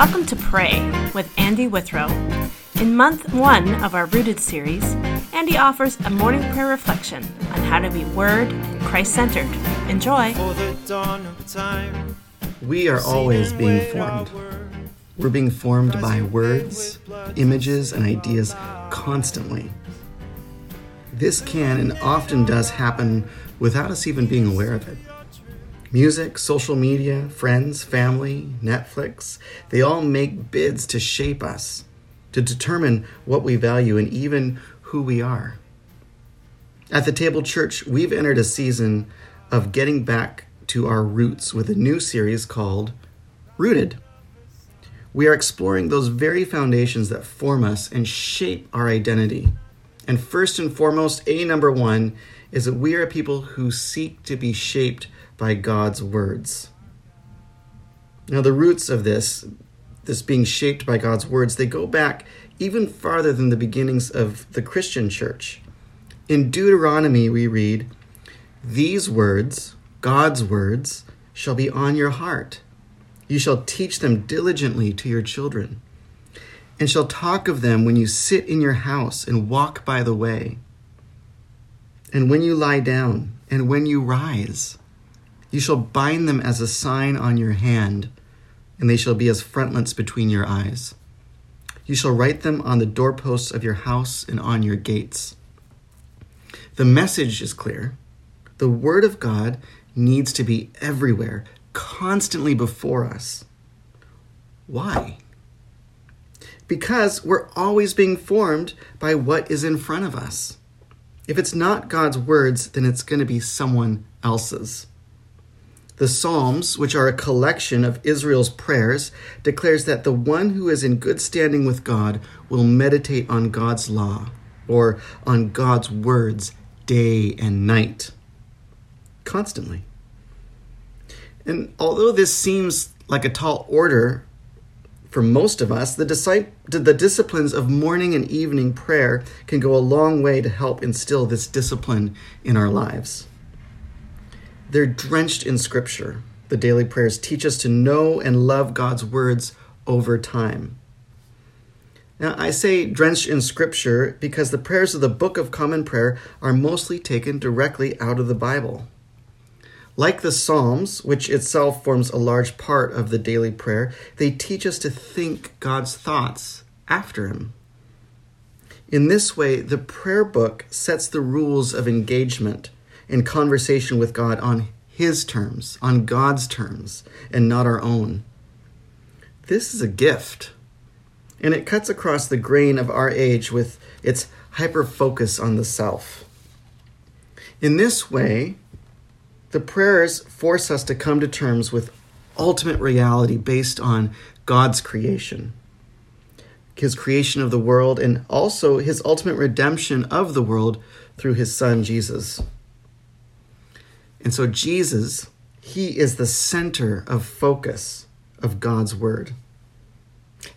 Welcome to Pray with Andy Withrow. In month one of our Rooted series, Andy offers a morning prayer reflection on how to be word and Christ-centered. Enjoy. We are always being formed. We're being formed by words, images, and ideas constantly. This can and often does happen without us even being aware of it. Music, social media, friends, family, Netflix, they all make bids to shape us, to determine what we value and even who we are. At The Table Church, we've entered a season of getting back to our roots with a new series called Rooted. We are exploring those very foundations that form us and shape our identity. And first and foremost, number one, is that we are people who seek to be shaped by God's words. Now, the roots of this being shaped by God's words, they go back even farther than the beginnings of the Christian church. In Deuteronomy, we read, "These words, God's words, shall be on your heart. You shall teach them diligently to your children, and shall talk of them when you sit in your house and walk by the way, and when you lie down, and when you rise. You shall bind them as a sign on your hand, and they shall be as frontlets between your eyes. You shall write them on the doorposts of your house and on your gates." The message is clear. The Word of God needs to be everywhere, constantly before us. Why? Because we're always being formed by what is in front of us. If it's not God's words, then it's going to be someone else's. The Psalms, which are a collection of Israel's prayers, declares that the one who is in good standing with God will meditate on God's law, or on God's words, day and night, constantly. And although this seems like a tall order for most of us, the disciplines of morning and evening prayer can go a long way to help instill this discipline in our lives. They're drenched in Scripture. The daily prayers teach us to know and love God's words over time. Now, I say drenched in Scripture because the prayers of the Book of Common Prayer are mostly taken directly out of the Bible. Like the Psalms, which itself forms a large part of the daily prayer, they teach us to think God's thoughts after Him. In this way, the prayer book sets the rules of engagement in conversation with God on His terms, on God's terms, and not our own. This is a gift, and it cuts across the grain of our age with its hyper-focus on the self. In this way, the prayers force us to come to terms with ultimate reality based on God's creation, His creation of the world, and also His ultimate redemption of the world through His Son, Jesus. And so Jesus, He is the center of focus of God's Word.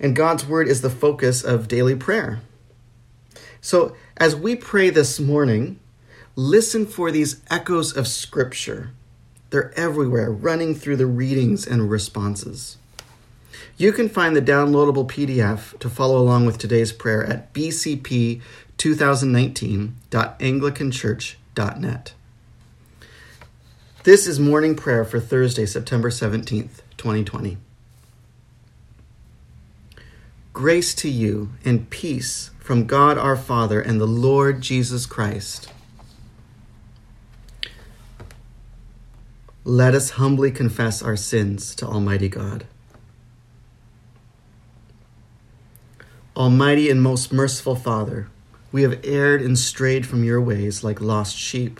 And God's Word is the focus of daily prayer. So as we pray this morning, listen for these echoes of Scripture. They're everywhere, running through the readings and responses. You can find the downloadable PDF to follow along with today's prayer at bcp2019.anglicanchurch.net. This is morning prayer for Thursday, September 17th, 2020. Grace to you and peace from God our Father and the Lord Jesus Christ. Let us humbly confess our sins to Almighty God. Almighty and most merciful Father, we have erred and strayed from your ways like lost sheep.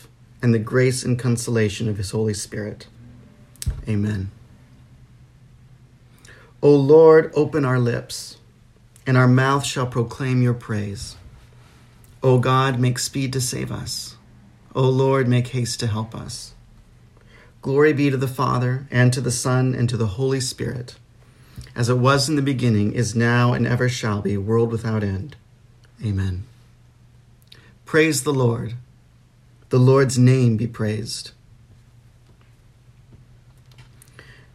and the grace and consolation of his Holy Spirit. Amen. O Lord, open our lips, and our mouth shall proclaim your praise. O God, make speed to save us. O Lord, make haste to help us. Glory be to the Father, and to the Son, and to the Holy Spirit, as it was in the beginning, is now, and ever shall be, world without end. Amen. Praise the Lord. The Lord's name be praised.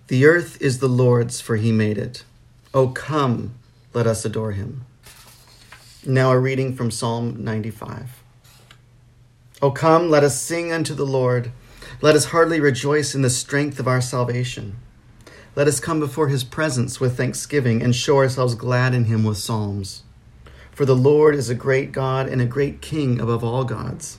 The earth is the Lord's, for he made it. O come, let us adore him. Now a reading from Psalm 95. O come, let us sing unto the Lord. Let us heartily rejoice in the strength of our salvation. Let us come before his presence with thanksgiving and show ourselves glad in him with psalms. For the Lord is a great God and a great King above all gods.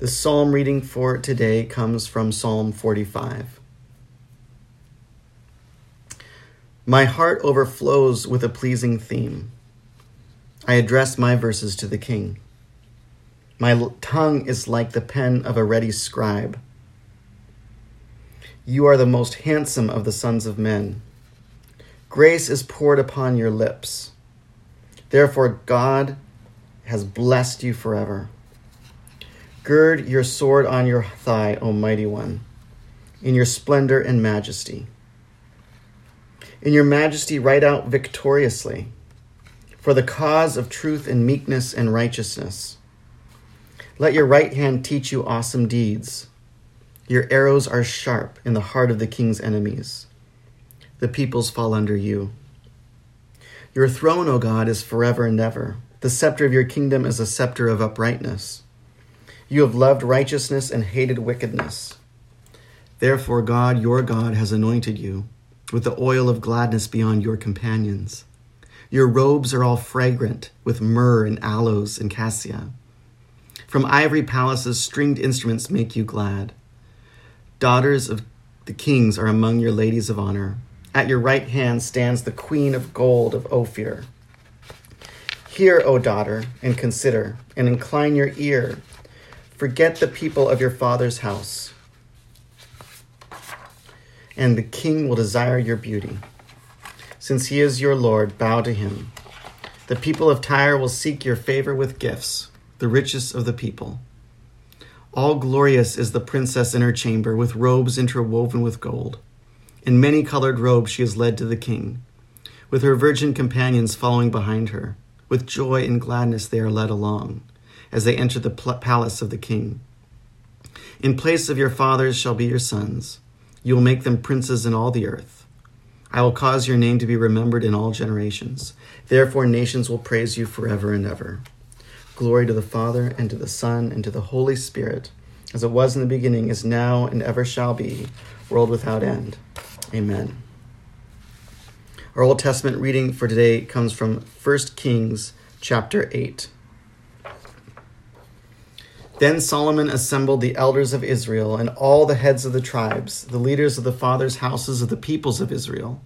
The psalm reading for today comes from Psalm 45. My heart overflows with a pleasing theme. I address my verses to the King. My tongue is like the pen of a ready scribe. You are the most handsome of the sons of men. Grace is poured upon your lips. Therefore, God has blessed you forever. Gird your sword on your thigh, O mighty one, in your splendor and majesty. In your majesty, ride out victoriously for the cause of truth and meekness and righteousness. Let your right hand teach you awesome deeds. Your arrows are sharp in the heart of the king's enemies. The peoples fall under you. Your throne, O God, is forever and ever. The scepter of your kingdom is a scepter of uprightness. You have loved righteousness and hated wickedness. Therefore, God, your God, has anointed you with the oil of gladness beyond your companions. Your robes are all fragrant with myrrh and aloes and cassia. From ivory palaces, stringed instruments make you glad. Daughters of the kings are among your ladies of honor. At your right hand stands the queen of gold of Ophir. Hear, O daughter, and consider, and incline your ear. Forget the people of your father's house, and the king will desire your beauty. Since he is your Lord, bow to him. The people of Tyre will seek your favor with gifts, the richest of the people. All glorious is the princess in her chamber, with robes interwoven with gold. In many-colored robes she is led to the king, with her virgin companions following behind her. With joy and gladness they are led along, as they enter the palace of the king. In place of your fathers shall be your sons. You will make them princes in all the earth. I will cause your name to be remembered in all generations. Therefore nations will praise you forever and ever. Glory to the Father, and to the Son, and to the Holy Spirit, as it was in the beginning, is now, and ever shall be, world without end. Amen. Our Old Testament reading for today comes from First Kings chapter 8. Then Solomon assembled the elders of Israel and all the heads of the tribes, the leaders of the fathers' houses of the peoples of Israel,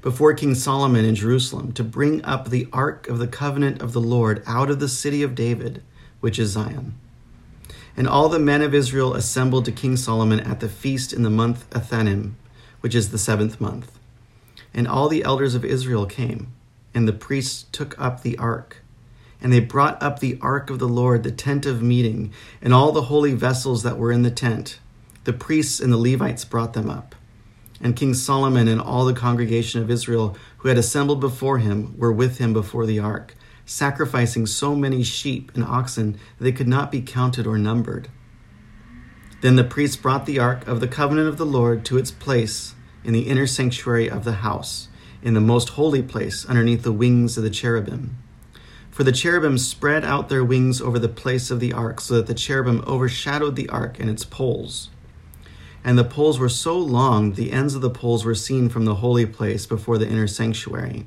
before King Solomon in Jerusalem, to bring up the ark of the covenant of the Lord out of the city of David, which is Zion. And all the men of Israel assembled to King Solomon at the feast in the month Athanim, which is the seventh month. And all the elders of Israel came, and the priests took up the ark. And they brought up the ark of the Lord, the tent of meeting, and all the holy vessels that were in the tent. The priests and the Levites brought them up. And King Solomon and all the congregation of Israel who had assembled before him were with him before the ark, sacrificing so many sheep and oxen they could not be counted or numbered. Then the priests brought the Ark of the Covenant of the Lord to its place in the inner sanctuary of the house, in the most holy place underneath the wings of the cherubim. For the cherubim spread out their wings over the place of the ark, so that the cherubim overshadowed the ark and its poles. And the poles were so long, the ends of the poles were seen from the holy place before the inner sanctuary,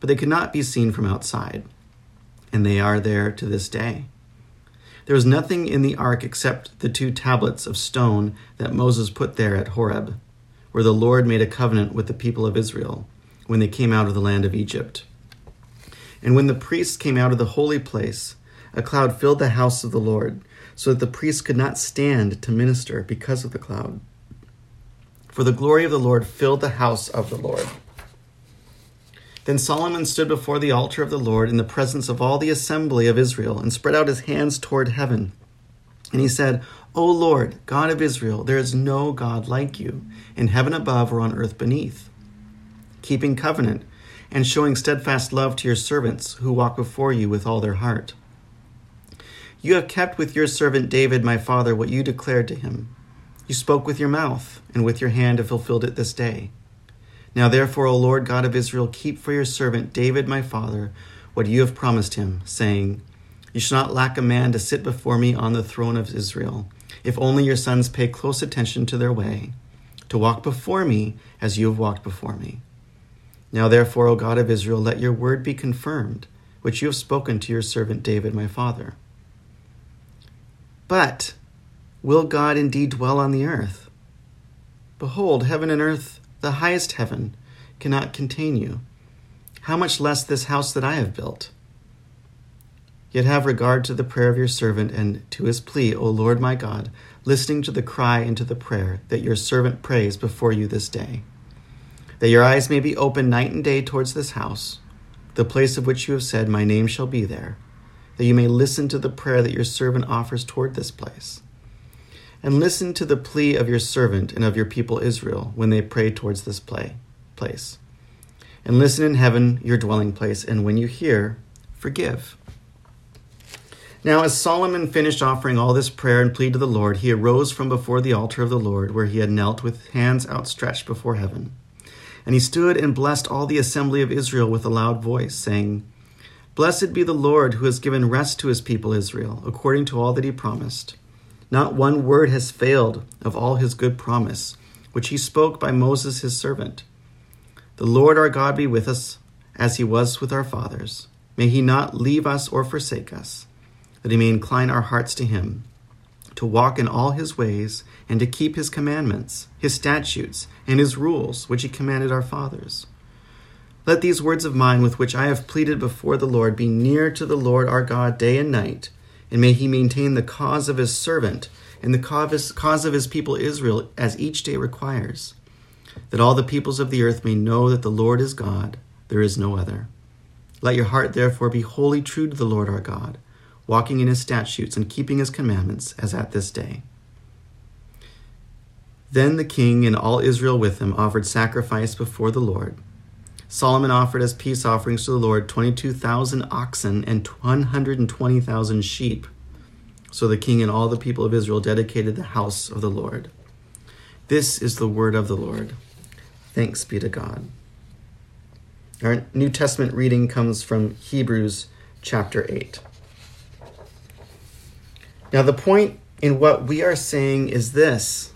but they could not be seen from outside, and they are there to this day. There was nothing in the ark except the 2 tablets of stone that Moses put there at Horeb, where the Lord made a covenant with the people of Israel when they came out of the land of Egypt. And when the priests came out of the holy place, a cloud filled the house of the Lord, so that the priests could not stand to minister because of the cloud. For the glory of the Lord filled the house of the Lord. Then Solomon stood before the altar of the Lord in the presence of all the assembly of Israel, and spread out his hands toward heaven. And he said, O Lord, God of Israel, there is no God like you, in heaven above or on earth beneath, keeping covenant and showing steadfast love to your servants who walk before you with all their heart. You have kept with your servant David, my father, what you declared to him. You spoke with your mouth, and with your hand have fulfilled it this day. Now therefore, O Lord God of Israel, keep for your servant David, my father, what you have promised him, saying, You shall not lack a man to sit before me on the throne of Israel, if only your sons pay close attention to their way, to walk before me as you have walked before me. Now therefore, O God of Israel, let your word be confirmed, which you have spoken to your servant David, my father. But will God indeed dwell on the earth? Behold, heaven and earth, the highest heaven, cannot contain you. How much less this house that I have built? Yet have regard to the prayer of your servant and to his plea, O Lord my God, listening to the cry and to the prayer that your servant prays before you this day, that your eyes may be open night and day towards this house, the place of which you have said, My name shall be there, that you may listen to the prayer that your servant offers toward this place. And listen to the plea of your servant and of your people Israel when they pray towards this place. And listen in heaven, your dwelling place, and when you hear, forgive. Now as Solomon finished offering all this prayer and plea to the Lord, he arose from before the altar of the Lord, where he had knelt with hands outstretched before heaven. And he stood and blessed all the assembly of Israel with a loud voice, saying, Blessed be the Lord who has given rest to his people Israel, according to all that he promised. Not one word has failed of all his good promise, which he spoke by Moses his servant. The Lord our God be with us, as he was with our fathers. May he not leave us or forsake us, that he may incline our hearts to him, to walk in all his ways, and to keep his commandments, his statutes, and his rules, which he commanded our fathers. Let these words of mine, with which I have pleaded before the Lord, be near to the Lord our God day and night, and may he maintain the cause of his servant and the cause of his people Israel, as each day requires, that all the peoples of the earth may know that the Lord is God, there is no other. Let your heart, therefore, be wholly true to the Lord our God, walking in his statutes and keeping his commandments as at this day. Then the king and all Israel with him offered sacrifice before the Lord. Solomon offered as peace offerings to the Lord 22,000 oxen and 120,000 sheep. So the king and all the people of Israel dedicated the house of the Lord. This is the word of the Lord. Thanks be to God. Our New Testament reading comes from Hebrews chapter 8. Now the point in what we are saying is this: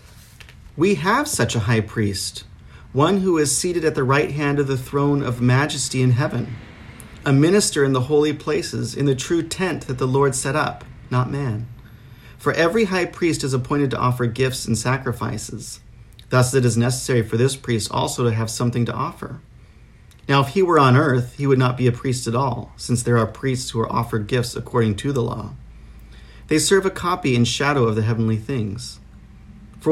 we have such a high priest, one who is seated at the right hand of the throne of majesty in heaven, a minister in the holy places, in the true tent that the Lord set up, not man. For every high priest is appointed to offer gifts and sacrifices. Thus it is necessary for this priest also to have something to offer. Now if he were on earth, he would not be a priest at all, since there are priests who are offered gifts according to the law. They serve a copy and shadow of the heavenly things. For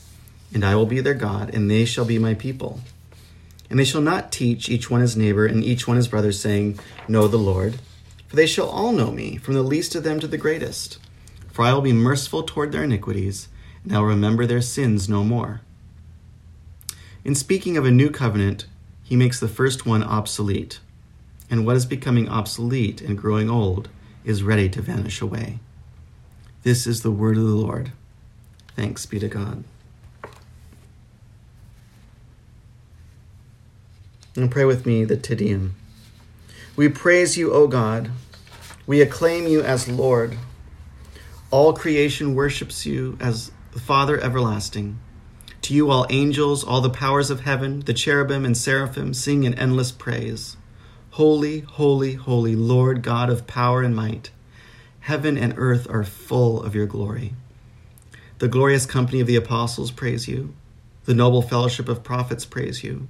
And I will be their God, and they shall be my people. And they shall not teach each one his neighbor and each one his brother, saying, 'Know the Lord.' For they shall all know me, from the least of them to the greatest. For I will be merciful toward their iniquities, and I will remember their sins no more." In speaking of a new covenant, he makes the first one obsolete. And what is becoming obsolete and growing old is ready to vanish away. This is the word of the Lord. Thanks be to God. And pray with me the Tidium. We praise you, O God. We acclaim you as Lord. All creation worships you as the Father everlasting. To you all angels, all the powers of heaven, the cherubim and seraphim sing in endless praise. Holy, holy, holy Lord God of power and might. Heaven and earth are full of your glory. The glorious company of the apostles praise you. The noble fellowship of prophets praise you.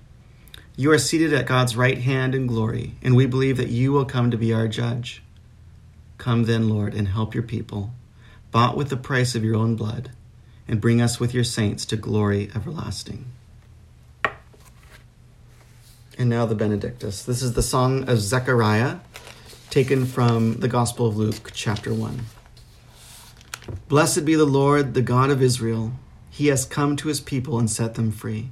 You are seated at God's right hand in glory, and we believe that you will come to be our judge. Come then, Lord, and help your people, bought with the price of your own blood, and bring us with your saints to glory everlasting. And now the Benedictus. This is the song of Zechariah, taken from the Gospel of Luke, chapter 1. Blessed be the Lord, the God of Israel. He has come to his people and set them free.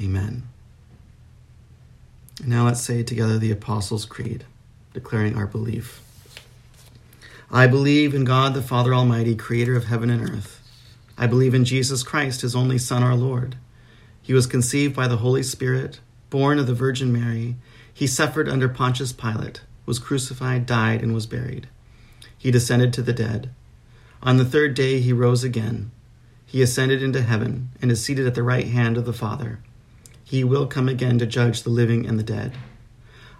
Amen. And now let's say together the Apostles' Creed, declaring our belief. I believe in God, the Father Almighty, creator of heaven and earth. I believe in Jesus Christ, his only Son, our Lord. He was conceived by the Holy Spirit, born of the Virgin Mary. He suffered under Pontius Pilate, was crucified, died, and was buried. He descended to the dead. On the third day he rose again. He ascended into heaven and is seated at the right hand of the Father. He will come again to judge the living and the dead.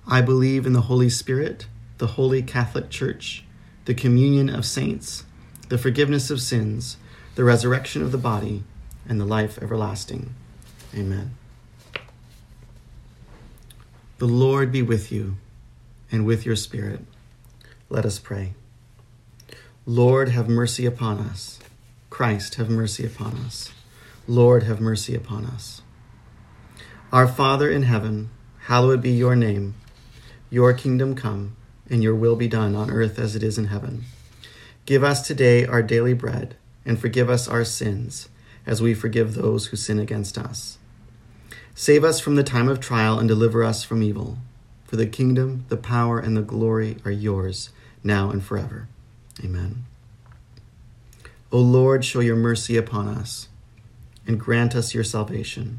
I believe in the Holy Spirit, the Holy Catholic Church, the communion of saints, the forgiveness of sins, the resurrection of the body, and the life everlasting. Amen. The Lord be with you, and with your spirit. Let us pray. Lord, have mercy upon us. Christ, have mercy upon us. Lord, have mercy upon us. Our Father in heaven, hallowed be your name. Your kingdom come, and your will be done on earth as it is in heaven. Give us today our daily bread, and forgive us our sins, as we forgive those who sin against us. Save us from the time of trial and deliver us from evil. For the kingdom, the power, and the glory are yours, now and forever. Amen. O Lord, show your mercy upon us and grant us your salvation.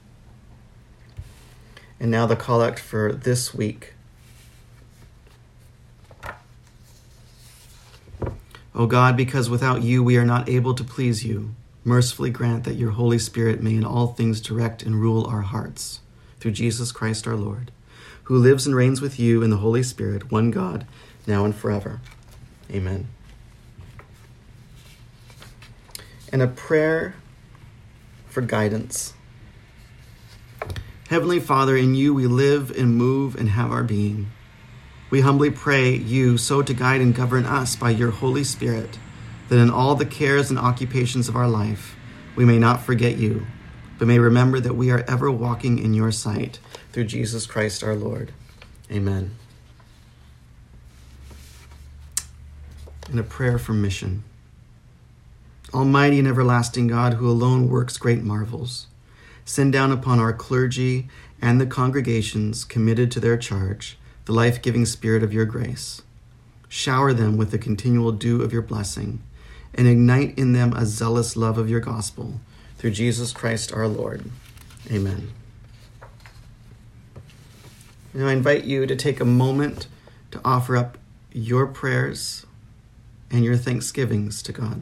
And now the collect for this week. O God, because without you we are not able to please you, mercifully grant that your Holy Spirit may in all things direct and rule our hearts, through Jesus Christ our Lord, who lives and reigns with you in the Holy Spirit, one God, now and forever. Amen. And a prayer for guidance. Heavenly Father, in you we live and move and have our being. We humbly pray you so to guide and govern us by your Holy Spirit, that in all the cares and occupations of our life, we may not forget you, but may remember that we are ever walking in your sight, through Jesus Christ our Lord. Amen. And a prayer for mission. Almighty and everlasting God, who alone works great marvels, send down upon our clergy and the congregations committed to their charge the life-giving spirit of your grace. Shower them with the continual dew of your blessing, and ignite in them a zealous love of your gospel, through Jesus Christ our Lord. Amen. Now I invite you to take a moment to offer up your prayers and your thanksgivings to God.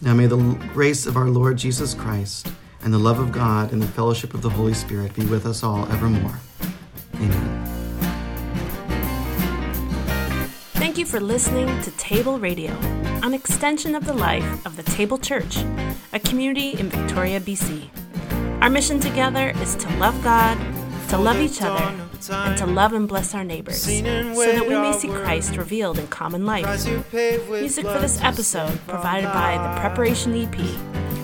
Now may the grace of our Lord Jesus Christ and the love of God and the fellowship of the Holy Spirit be with us all evermore. Amen. Thank you for listening to Table Radio, an extension of the life of the Table Church, a community in Victoria, BC. Our mission together is to love God, to love each other, and to love and bless our neighbors, so that we may see Christ revealed in common life. Music for this episode provided by the Preparation EP,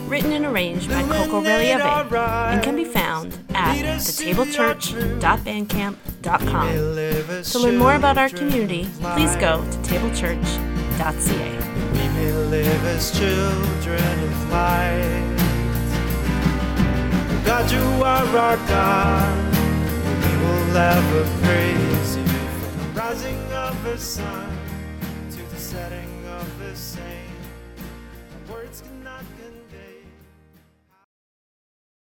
written and arranged by Coco Relieve, and can be found at TheTableChurch.BandCamp.com. To learn more about our community, please go to TableChurch.ca. We may live as children of light. God, you are our God. We'll ever praise you, from the rising of the sun to the setting of the same. Words cannot.